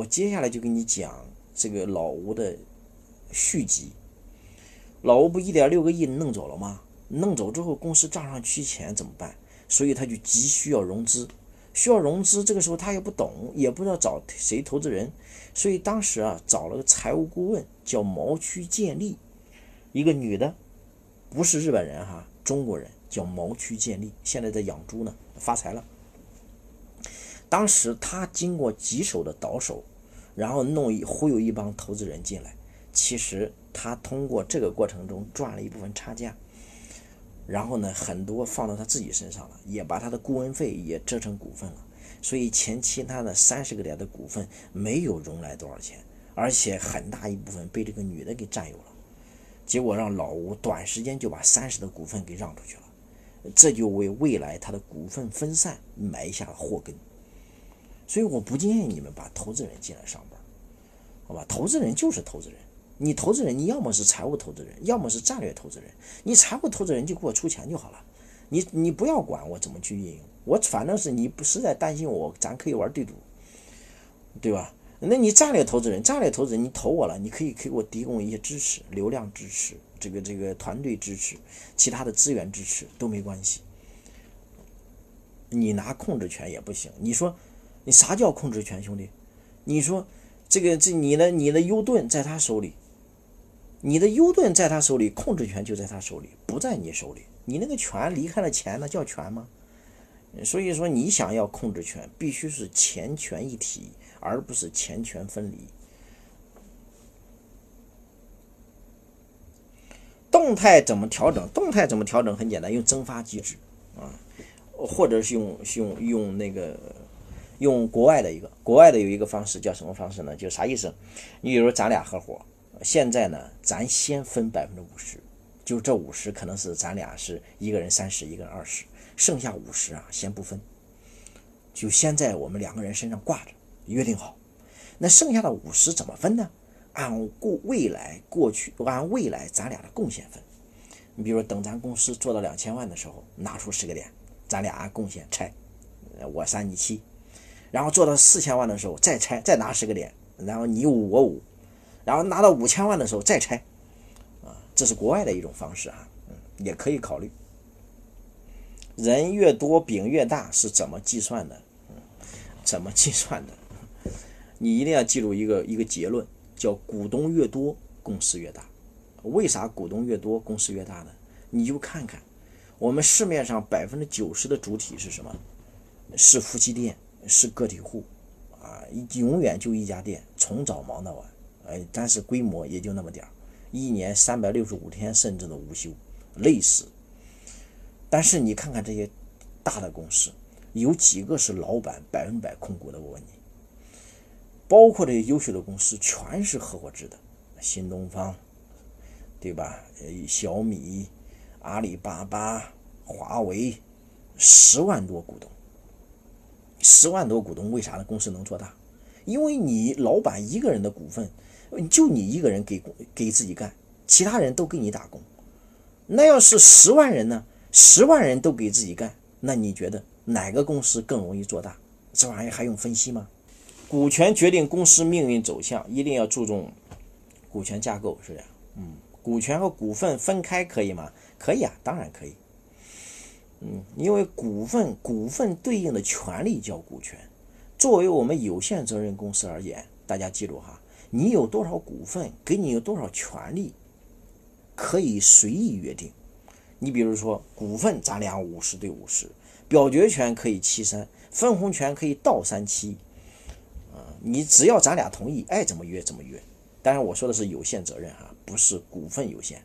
我接下来就跟你讲这个老吴的续集。老吴不1.6个亿弄走了吗？弄走之后公司账上缺钱怎么办？所以他就急需要融资，这个时候他也不懂，也不知道找谁投资人，所以当时啊找了个财务顾问叫毛区建立，一个女的，不是日本人哈，中国人，叫毛区建立，现在在养猪呢，发财了。当时他经过几手的倒手，然后忽悠一帮投资人进来，其实他通过这个过程中赚了一部分差价，然后呢很多放到他自己身上了，也把他的顾问费也折成股份了，所以前期他的30个点的股份没有融来多少钱，而且很大一部分被这个女的给占有了，结果让老吴短时间就把30%的股份给让出去了，这就为未来他的股份分散埋下了祸根。所以我不建议你们把投资人进来上班，好吧？投资人就是投资人，你投资人，你要么是财务投资人，要么是战略投资人。你财务投资人就给我出钱就好了，你不要管我怎么去运营，我反正是你不实在担心我，咱可以玩对赌，对吧？那你战略投资人你投我了，你可以给我提供一些支持，流量支持，这个团队支持，其他的资源支持都没关系。你拿控制权也不行，你说你啥叫控制权，兄弟？你说你的优盾在他手里。控制权就在他手里，不在你手里。你那个权离开了钱，那叫权吗？所以说你想要控制权，必须是钱权一体，而不是钱权分离。动态怎么调整很简单，用增发机制啊，或者是用那个用国外的有一个方式，叫什么方式呢？就啥意思？你比如说咱俩合伙，现在呢，咱先分50%，就这50%可能是咱俩是一个人30，一个人20，剩下50啊先不分，就先在我们两个人身上挂着，约定好。那剩下的50怎么分呢？按未来咱俩的贡献分。你比如说等咱公司做到2000万的时候，拿出10个点，咱俩按贡献拆，我3你7，然后做到4000万的时候再拆，再拿10个点，然后你5我5。然后拿到5000万的时候再拆，啊，这是国外的一种方式啊，也可以考虑。人越多饼越大是怎么计算的？你一定要记住一个结论，叫股东越多公司越大。为啥股东越多公司越大呢？你就看看我们市面上90%的主体是什么？是夫妻店，是个体户，啊，永远就一家店，从早忙到晚。但是规模也就那么点儿，一年365天甚至都无休，累死。但是你看看这些大的公司，有几个是老板100%控股的？我问你，包括这些优秀的公司，全是合伙制的，新东方，对吧？小米、阿里巴巴、华为，10万多股东，为啥呢？公司能做大？因为你老板一个人的股份，就你一个人给自己干，其他人都给你打工。那要是10万人呢？10万人都给自己干，那你觉得哪个公司更容易做大？这玩意儿还用分析吗？股权决定公司命运走向，一定要注重股权架构，是这样。股权和股份分开可以吗？可以啊，当然可以。因为股份对应的权利叫股权。作为我们有限责任公司而言，大家记住哈，你有多少股份，给你有多少权利，可以随意约定。你比如说股份，咱俩50对50，表决权可以7-3，分红权可以到3-7，你只要咱俩同意，爱怎么约怎么约。当然我说的是有限责任哈，不是股份有限。